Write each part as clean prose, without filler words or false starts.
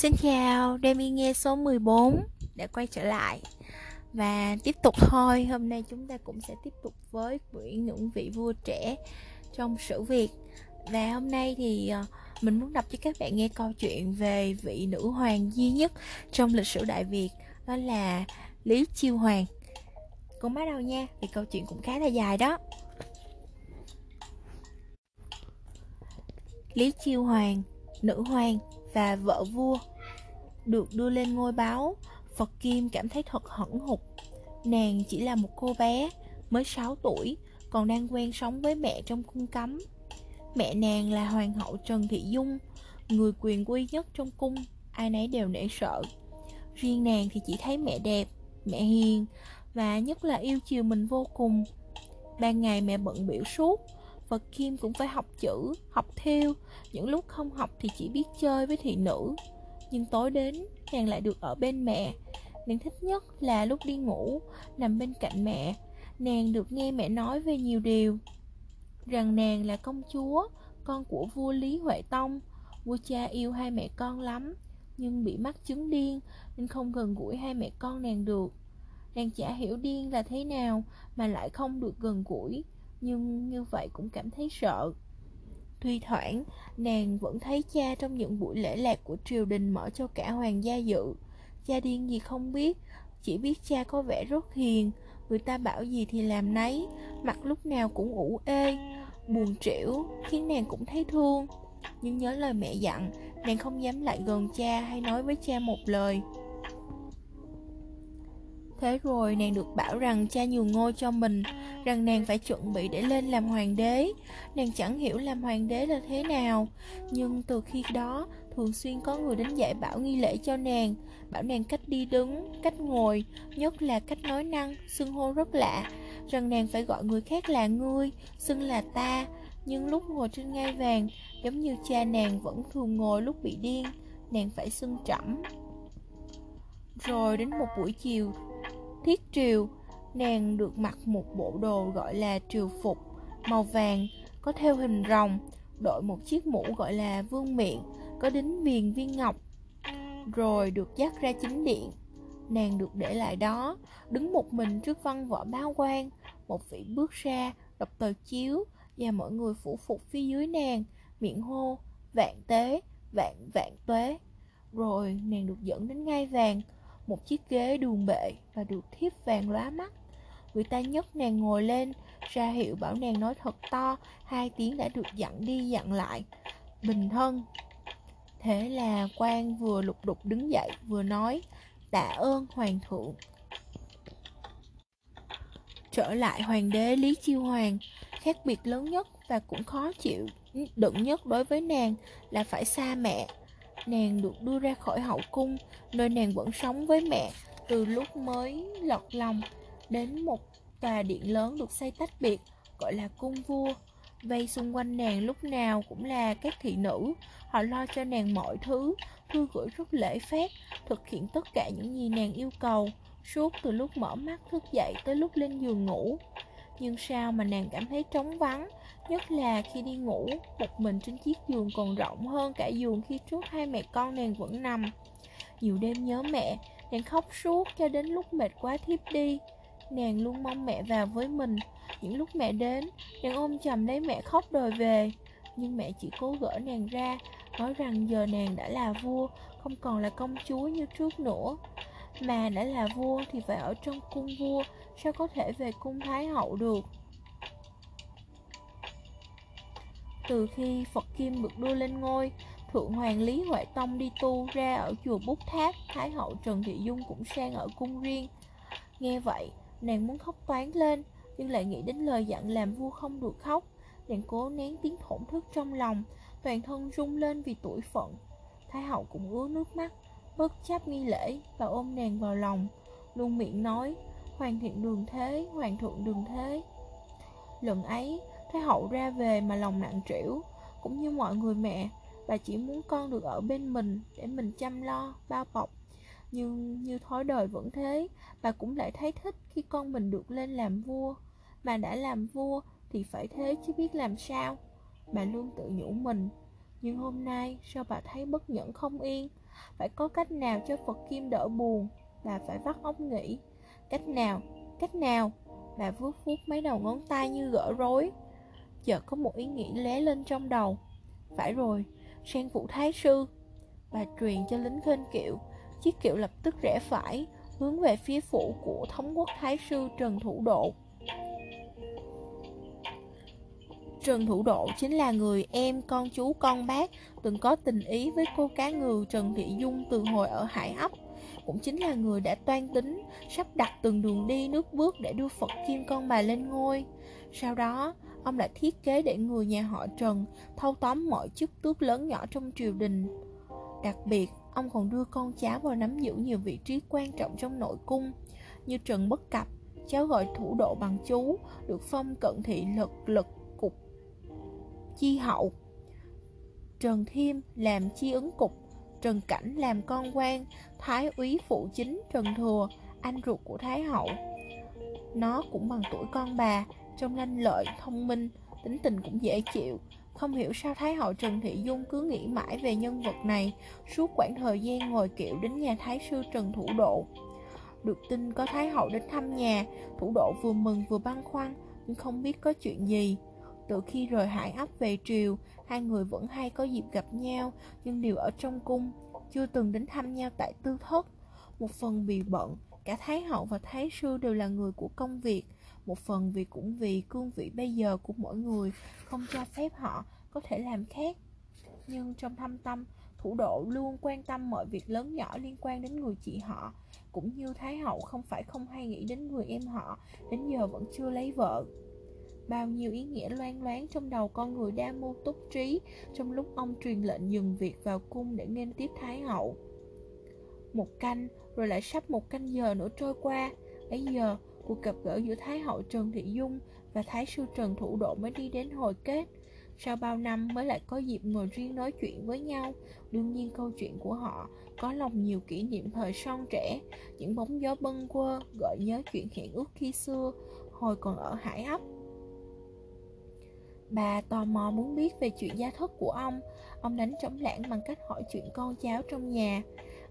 Xin chào, Đêm Yên Nghe số 14 đã quay trở lại. Và tiếp tục thôi, hôm nay chúng ta cũng sẽ tiếp tục với quyển Những vị vua trẻ trong sử Việt. Và hôm nay thì mình muốn đọc cho các bạn nghe câu chuyện về vị nữ hoàng duy nhất trong lịch sử Đại Việt, đó là Lý Chiêu Hoàng. Cũng bắt đầu nha, vì câu chuyện cũng khá là dài đó. Lý Chiêu Hoàng, nữ hoàng và vợ vua, được đưa lên ngôi báo. Phật Kim cảm thấy thật hẫng hụt. Nàng chỉ là một cô bé mới 6 tuổi, còn đang quen sống với mẹ trong cung cấm. Mẹ nàng là hoàng hậu Trần Thị Dung, người quyền quý nhất trong cung, ai nấy đều nể sợ. Riêng nàng thì chỉ thấy mẹ đẹp, mẹ hiền, và nhất là yêu chiều mình vô cùng. Ban ngày mẹ bận biểu suốt, Phật Kim cũng phải học chữ, học thêu. Những lúc không học thì chỉ biết chơi với thị nữ. Nhưng tối đến, nàng lại được ở bên mẹ. Nàng thích nhất là lúc đi ngủ, nằm bên cạnh mẹ. Nàng được nghe mẹ nói về nhiều điều, rằng nàng là công chúa, con của vua Lý Huệ Tông. Vua cha yêu hai mẹ con lắm, nhưng bị mắc chứng điên nên không gần gũi hai mẹ con nàng được. Nàng chả hiểu điên là thế nào mà lại không được gần gũi, nhưng như vậy cũng cảm thấy sợ. Thi thoảng, nàng vẫn thấy cha trong những buổi lễ lạc của triều đình mở cho cả hoàng gia dự. Cha điên gì không biết, chỉ biết cha có vẻ rất hiền, người ta bảo gì thì làm nấy, mặt lúc nào cũng ủ ê, buồn trĩu, khiến nàng cũng thấy thương. Nhưng nhớ lời mẹ dặn, nàng không dám lại gần cha hay nói với cha một lời. Thế rồi nàng được bảo rằng cha nhường ngôi cho mình, rằng nàng phải chuẩn bị để lên làm hoàng đế. Nàng chẳng hiểu làm hoàng đế là thế nào, nhưng từ khi đó thường xuyên có người đến dạy bảo nghi lễ cho nàng, bảo nàng cách đi đứng, cách ngồi, nhất là cách nói năng, xưng hô rất lạ, rằng nàng phải gọi người khác là ngươi, xưng là ta. Nhưng lúc ngồi trên ngai vàng, giống như cha nàng vẫn thường ngồi lúc bị điên, nàng phải xưng trẫm. Rồi đến một buổi chiều thiết triều, nàng được mặc một bộ đồ gọi là triều phục màu vàng, có thêu hình rồng, đội một chiếc mũ gọi là vương miện, có đính viền viên ngọc. Rồi được dắt ra chính điện. Nàng được để lại đó, đứng một mình trước văn võ báo quan. Một vị bước ra, đọc tờ chiếu, và mọi người phủ phục phía dưới nàng, miệng hô vạn tế, vạn vạn tuế. Rồi nàng được dẫn đến ngai vàng, một chiếc ghế đường bệ và được thiếp vàng lóa mắt. Người ta nhấc nàng ngồi lên, ra hiệu bảo nàng nói thật to, 2 tiếng đã được dặn đi dặn lại, bình thân. Thế là quan vừa lục đục đứng dậy vừa nói tạ ơn hoàng thượng. Trở lại hoàng đế Lý Chiêu Hoàng, khác biệt lớn nhất và cũng khó chịu đựng nhất đối với nàng là phải xa mẹ. Nàng được đưa ra khỏi hậu cung, nơi nàng vẫn sống với mẹ từ lúc mới lọt lòng, đến một tòa điện lớn được xây tách biệt, gọi là cung vua. Vây xung quanh nàng lúc nào cũng là các thị nữ. Họ lo cho nàng mọi thứ, thư gửi rất lễ phép, thực hiện tất cả những gì nàng yêu cầu, suốt từ lúc mở mắt thức dậy tới lúc lên giường ngủ. Nhưng sao mà nàng cảm thấy trống vắng, nhất là khi đi ngủ một mình trên chiếc giường còn rộng hơn cả giường khi trước hai mẹ con nàng vẫn nằm. Nhiều đêm nhớ mẹ, nàng khóc suốt cho đến lúc mệt quá thiếp đi. Nàng luôn mong mẹ vào với mình. Những lúc mẹ đến, nàng ôm chầm lấy mẹ khóc đòi về. Nhưng mẹ chỉ cố gỡ nàng ra, nói rằng giờ nàng đã là vua, không còn là công chúa như trước nữa. Mà đã là vua thì phải ở trong cung vua, sao có thể về cung thái hậu được. Từ khi Phật Kim được đưa lên ngôi, Thượng Hoàng Lý Huệ Tông đi tu ra ở chùa Bút Tháp, Thái hậu Trần Thị Dung cũng sang ở cung riêng. Nghe vậy, nàng muốn khóc toáng lên, nhưng lại nghĩ đến lời dặn làm vua không được khóc. Nàng cố nén tiếng thổn thức trong lòng, toàn thân rung lên vì tuổi phận. Thái hậu cũng ứa nước mắt, bất chấp nghi lễ và ôm nàng vào lòng, luôn miệng nói hoàng thượng đường thế, hoàng thượng đường thế. Lần ấy, Thái hậu ra về mà lòng nặng trĩu, cũng như mọi người mẹ, bà chỉ muốn con được ở bên mình để mình chăm lo, bao bọc. Nhưng như thói đời vẫn thế, bà cũng lại thấy thích khi con mình được lên làm vua. Bà đã làm vua thì phải thế chứ biết làm sao, bà luôn tự nhủ mình. Nhưng hôm nay sao bà thấy bất nhẫn không yên, Phải có cách nào cho Phật Kim đỡ buồn, bà phải vắt óc nghĩ. Cách nào? Bà vuốt vuốt mấy đầu ngón tay như gỡ rối. Chợt có một ý nghĩ lóe lên trong đầu. Phải rồi, sang Vũ Thái Sư. Bà truyền cho lính khênh kiệu. Chiếc kiệu lập tức rẽ phải, hướng về phía phủ của Thống quốc Thái Sư Trần Thủ Độ. Trần Thủ Độ chính là người em, con chú, con bác từng có tình ý với cô cá ngừ Trần Thị Dung từ hồi ở Hải Ấp. Cũng chính là người đã toan tính, sắp đặt từng đường đi nước bước để đưa Phật Kim con bà lên ngôi. Sau đó, ông lại thiết kế để người nhà họ Trần thâu tóm mọi chức tước lớn nhỏ trong triều đình. Đặc biệt, ông còn đưa con cháu vào nắm giữ nhiều vị trí quan trọng trong nội cung, như Trần Bất Cập, cháu gọi Thủ Độ bằng chú, được phong cận thị lực cục chi hậu, Trần Thiêm làm chi ứng cục, Trần Cảnh làm con quan, Thái úy phụ chính Trần Thừa, anh ruột của Thái hậu. Nó cũng bằng tuổi con bà, trông lanh lợi, thông minh, tính tình cũng dễ chịu. Không hiểu sao Thái hậu Trần Thị Dung cứ nghĩ mãi về nhân vật này suốt quãng thời gian ngồi kiệu đến nhà Thái sư Trần Thủ Độ. Được tin có Thái hậu đến thăm nhà, Thủ Độ vừa mừng vừa băn khoăn, nhưng không biết có chuyện gì. Từ khi rời Hải Ấp về triều, hai người vẫn hay có dịp gặp nhau, nhưng đều ở trong cung, chưa từng đến thăm nhau tại tư thất. Một phần vì bận, cả Thái hậu và Thái sư đều là người của công việc. Một phần vì cũng vì cương vị bây giờ của mỗi người không cho phép họ có thể làm khác. Nhưng trong thâm tâm, Thủ Độ luôn quan tâm mọi việc lớn nhỏ liên quan đến người chị họ. Cũng như Thái hậu không phải không hay nghĩ đến người em họ, đến giờ vẫn chưa lấy vợ. Bao nhiêu ý nghĩa loang loáng trong đầu con người đa mưu túc trí trong lúc ông truyền lệnh dừng việc vào cung để nghênh tiếp Thái hậu. Một canh, rồi lại sắp một canh giờ nữa trôi qua. Bây giờ, cuộc gặp gỡ giữa Thái hậu Trần Thị Dung và Thái sư Trần Thủ Độ mới đi đến hồi kết. Sau bao năm mới lại có dịp ngồi riêng nói chuyện với nhau. Đương nhiên câu chuyện của họ có lòng nhiều kỷ niệm thời son trẻ, những bóng gió bâng quơ gợi nhớ chuyện hẹn ước khi xưa, hồi còn ở Hải Ấp. Bà tò mò muốn biết về chuyện gia thất của ông. Ông đánh trống lãng bằng cách hỏi chuyện con cháu trong nhà.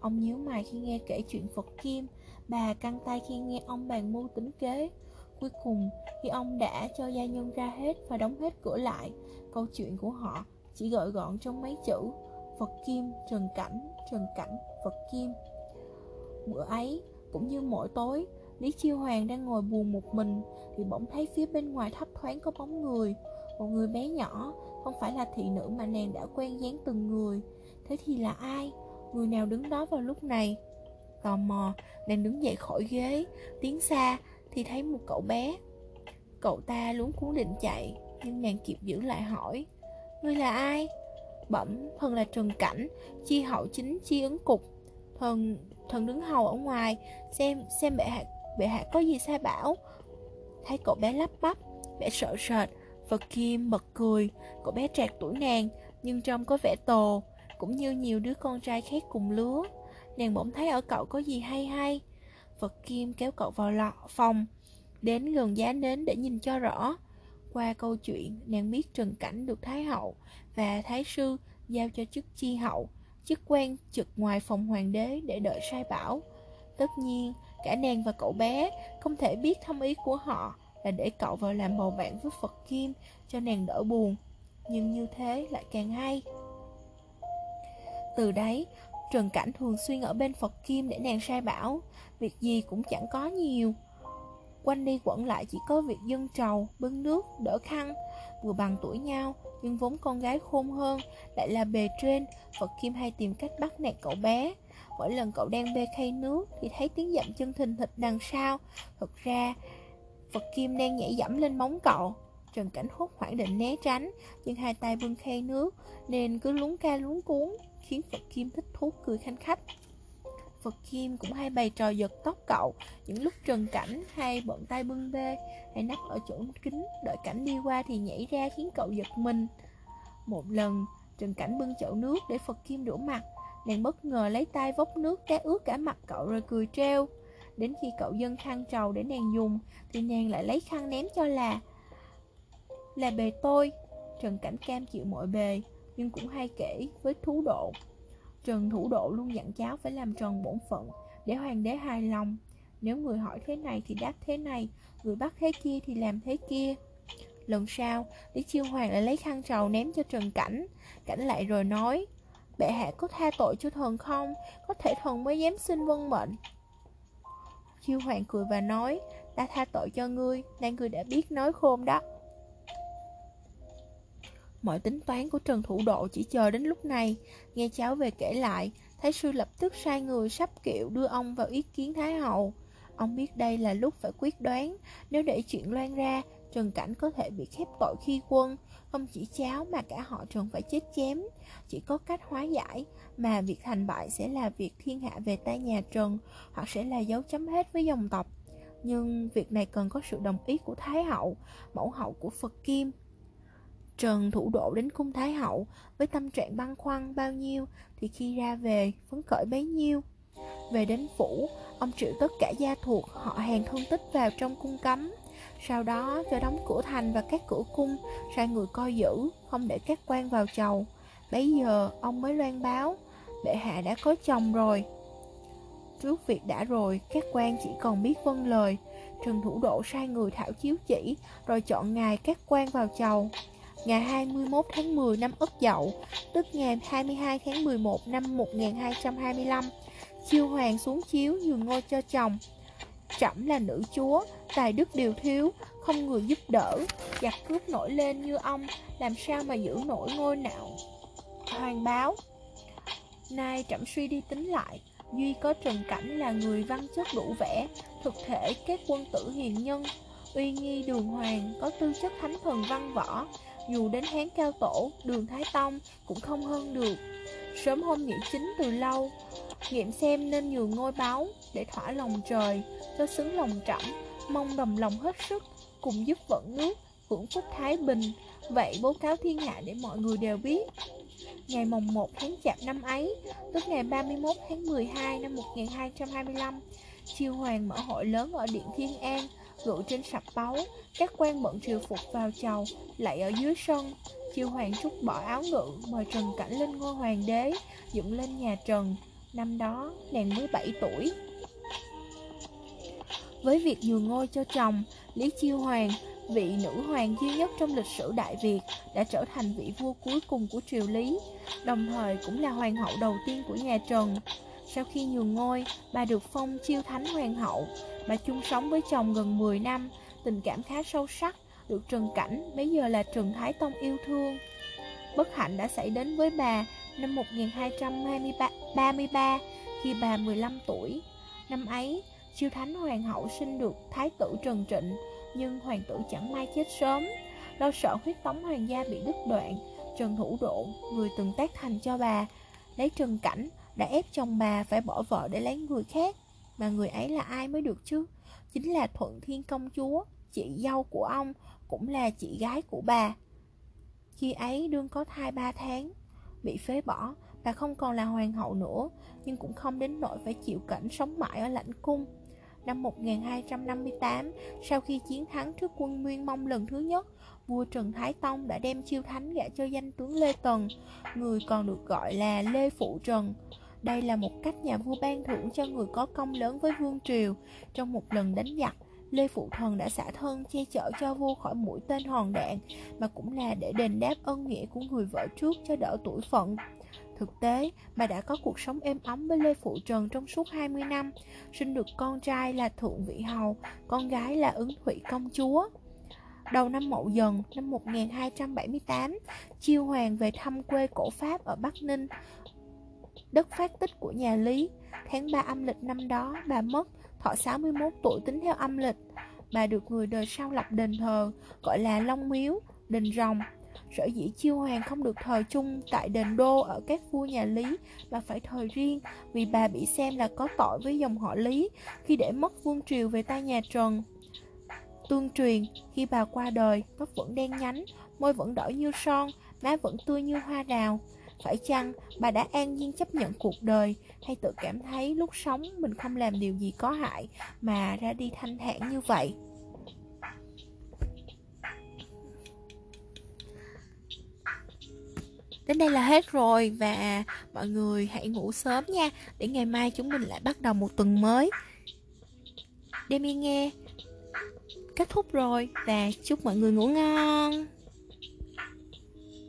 Ông nhíu mày khi nghe kể chuyện Phật Kim. Bà căng tay khi nghe ông bàn mưu tính kế. Cuối cùng, khi ông đã cho gia nhân ra hết và đóng hết cửa lại, câu chuyện của họ chỉ gọn gọn trong mấy chữ: Phật Kim, Trần Cảnh, Trần Cảnh, Phật Kim. Bữa ấy, cũng như mỗi tối, Lý Chiêu Hoàng đang ngồi buồn một mình thì bỗng thấy phía bên ngoài thấp thoáng có bóng người. Một người bé nhỏ, không phải là thị nữ mà nàng đã quen dáng từng người. Thế thì là ai? Người nào đứng đó vào lúc này? Tò mò, nàng đứng dậy khỏi ghế, tiến xa thì thấy một cậu bé. Cậu ta luống cuống định chạy, nhưng nàng kịp giữ lại hỏi: "Ngươi là ai?" "Bẩm, thần là Trần Cảnh, chi hậu chính chi ứng cục. Thần đứng hầu ở ngoài, xem bệ hạ có gì sai bảo." Thấy cậu bé lắp bắp, vẻ sợ sệt, Phật Kim bật cười. Cậu bé trạc tuổi nàng, nhưng trông có vẻ tồ, cũng như nhiều đứa con trai khác cùng lứa. Nàng bỗng thấy ở cậu có gì hay hay. Phật Kim kéo cậu vào phòng, đến gần giá nến để nhìn cho rõ. Qua câu chuyện, nàng biết Trần Cảnh được Thái hậu và Thái sư giao cho chức chi hậu, chức quan trực ngoài phòng hoàng đế để đợi sai bảo. Tất nhiên, cả nàng và cậu bé không thể biết thâm ý của họ là để cậu vào làm bầu bạn với Phật Kim cho nàng đỡ buồn. Nhưng như thế lại càng hay. Từ đấy, Trần Cảnh thường xuyên ở bên Phật Kim để nàng sai bảo. Việc gì cũng chẳng có nhiều, quanh đi quẩn lại chỉ có việc dâng trầu, bưng nước, đỡ khăn. Vừa bằng tuổi nhau, nhưng vốn con gái khôn hơn, lại là bề trên, Phật Kim hay tìm cách bắt nạt cậu bé. Mỗi lần cậu đang bê khay nước thì thấy tiếng dậm chân thình thịch đằng sau. Thật ra, Phật Kim đang nhảy dẫm lên móng cậu. Trần Cảnh hốt hoảng định né tránh, nhưng hai tay bưng khay nước nên cứ lúng ca lúng cuốn, khiến Phật Kim thích thú cười khanh khách. Phật Kim cũng hay bày trò giật tóc cậu. Những lúc Trần Cảnh hay bận tay bưng bê, hay nấp ở chỗ kính đợi Cảnh đi qua thì nhảy ra khiến cậu giật mình. Một lần, Trần Cảnh bưng chậu nước để Phật Kim rửa mặt. Nàng bất ngờ lấy tay vốc nước cá ướt cả mặt cậu rồi cười trêu. Đến khi cậu dâng khăn trầu để nàng dùng thì nàng lại lấy khăn ném cho là bề tôi. Trần Cảnh cam chịu mọi bề, nhưng cũng hay kể với Thủ Độ. Trần Thủ Độ luôn dặn cháu phải làm tròn bổn phận để hoàng đế hài lòng. Nếu người hỏi thế này thì đáp thế này, người bắt thế kia thì làm thế kia. Lần sau, Lý Chiêu Hoàng lại lấy khăn trầu ném cho Trần Cảnh. Cảnh lại rồi nói, bệ hạ có tha tội cho thần không? Có thể thần mới dám xin vâng mệnh. Chiêu Hoàng cười và nói, ta tha tội cho ngươi, nay ngươi đã biết nói khôn đó. Mọi tính toán của Trần Thủ Độ chỉ chờ đến lúc này. Nghe cháu về kể lại, Thái sư lập tức sai người sắp kiệu đưa ông vào ý kiến Thái hậu. Ông biết đây là lúc phải quyết đoán, nếu để chuyện loan ra, Trần Cảnh có thể bị khép tội khi quân. Không chỉ cháu mà cả họ Trần phải chết chém. Chỉ có cách hóa giải, mà việc thành bại sẽ là việc thiên hạ về tay nhà Trần, hoặc sẽ là dấu chấm hết với dòng tộc. Nhưng việc này cần có sự đồng ý của Thái hậu, mẫu hậu của Phật Kim. Trần Thủ Độ đến cung Thái hậu với tâm trạng băn khoăn bao nhiêu thì khi ra về phấn khởi bấy nhiêu. Về đến phủ, ông triệu tất cả gia thuộc, họ hàng thân tích vào trong cung cấm. Sau đó cho đóng cửa thành và các cửa cung, sai người coi giữ, không để các quan vào chầu. Bấy giờ ông mới loan báo, bệ hạ đã có chồng rồi. Trước việc đã rồi, các quan chỉ còn biết vâng lời. Trần Thủ Độ sai người thảo chiếu chỉ, rồi chọn ngày các quan vào chầu. Ngày 21 tháng 10 năm Ất Dậu, tức ngày 22 tháng 11 năm 1225, Chiêu Hoàng xuống chiếu nhường ngôi cho chồng. Trẫm là nữ chúa, tài đức điều thiếu, không người giúp đỡ, giặc cướp nổi lên như ông, làm sao mà giữ nổi ngôi nào hoàng báo. Nay trẫm suy đi tính lại, duy có Trần Cảnh là người văn chất đủ vẻ, thực thể các quân tử hiền nhân, uy nghi đường hoàng, có tư chất thánh thần văn võ, dù đến Hán Cao Tổ, Đường Thái Tông cũng không hơn được. Sớm hôm nghĩ chính từ lâu, nghiệm xem nên nhường ngôi báo để thỏa lòng trời, cho xứng lòng trẫm, mong đồng lòng hết sức, cùng giúp vận nước, hưởng phúc thái bình. Vậy bố cáo thiên hạ để mọi người đều biết. Ngày mồng 1 tháng Chạp năm ấy, tức ngày 31 tháng 12 năm 1225, Chiêu Hoàng mở hội lớn ở Điện Thiên An, gửi trên sập báu, các quan bận triều phục vào chầu, lại ở dưới sân. Chiêu Hoàng trút bỏ áo ngự, mời Trần Cảnh lên ngôi hoàng đế, dựng lên nhà Trần. Năm đó, nàng mới 7 tuổi. Với việc nhường ngôi cho chồng, Lý Chiêu Hoàng, vị nữ hoàng duy nhất trong lịch sử Đại Việt, đã trở thành vị vua cuối cùng của triều Lý, đồng thời cũng là hoàng hậu đầu tiên của nhà Trần. Sau khi nhường ngôi, bà được phong Chiêu Thánh Hoàng hậu. Bà chung sống với chồng gần 10 năm, tình cảm khá sâu sắc, được Trần Cảnh, bấy giờ là Trần Thái Tông yêu thương. Bất hạnh đã xảy đến với bà năm 1233, khi bà 15 tuổi. Năm ấy, Chiêu Thánh Hoàng hậu sinh được Thái tử Trần Trịnh, nhưng hoàng tử chẳng may chết sớm. Lo sợ huyết tống hoàng gia bị đứt đoạn, Trần Thủ Độ, người từng tác thành cho bà, lấy Trần Cảnh, đã ép chồng bà phải bỏ vợ để lấy người khác. Mà người ấy là ai mới được chứ? Chính là Thuận Thiên Công Chúa, chị dâu của ông, cũng là chị gái của bà. Khi ấy đương có thai 3 tháng, bị phế bỏ, bà không còn là hoàng hậu nữa, nhưng cũng không đến nỗi phải chịu cảnh sống mãi ở lãnh cung. Năm 1258, sau khi chiến thắng trước quân Nguyên Mông lần thứ nhất, vua Trần Thái Tông đã đem Chiêu Thánh gả cho danh tướng Lê Tần, người còn được gọi là Lê Phụ Trần. Đây là một cách nhà vua ban thưởng cho người có công lớn với vương triều. Trong một lần đánh giặc, Lê Phụ Thần đã xả thân che chở cho vua khỏi mũi tên hòn đạn, mà cũng là để đền đáp ân nghĩa của người vợ trước cho đỡ tuổi phận. Thực tế, bà đã có cuộc sống êm ấm với Lê Phụ Trần trong suốt 20 năm, sinh được con trai là Thượng Vị Hầu, con gái là Ứng Thụy Công Chúa. Đầu năm Mậu Dần, năm 1278, Chiêu Hoàng về thăm quê cổ Pháp ở Bắc Ninh, đất phát tích của nhà Lý. Tháng 3 âm lịch năm đó, bà mất, thọ 61 tuổi tính theo âm lịch. Bà được người đời sau lập đền thờ, gọi là Long Miếu, đền Rồng. Sở dĩ Chiêu Hoàng không được thờ chung tại đền Đô ở các vua nhà Lý, mà phải thờ riêng, vì bà bị xem là có tội với dòng họ Lý khi để mất vương triều về tay nhà Trần. Tương truyền, khi bà qua đời, tóc vẫn đen nhánh, môi vẫn đỏ như son, má vẫn tươi như hoa đào. Phải chăng bà đã an nhiên chấp nhận cuộc đời, hay tự cảm thấy lúc sống mình không làm điều gì có hại mà ra đi thanh thản như vậy? Đến đây là hết rồi, và mọi người hãy ngủ sớm nha, để ngày mai chúng mình lại bắt đầu một tuần mới. Đêm Yên Nghe kết thúc rồi, và chúc mọi người ngủ ngon.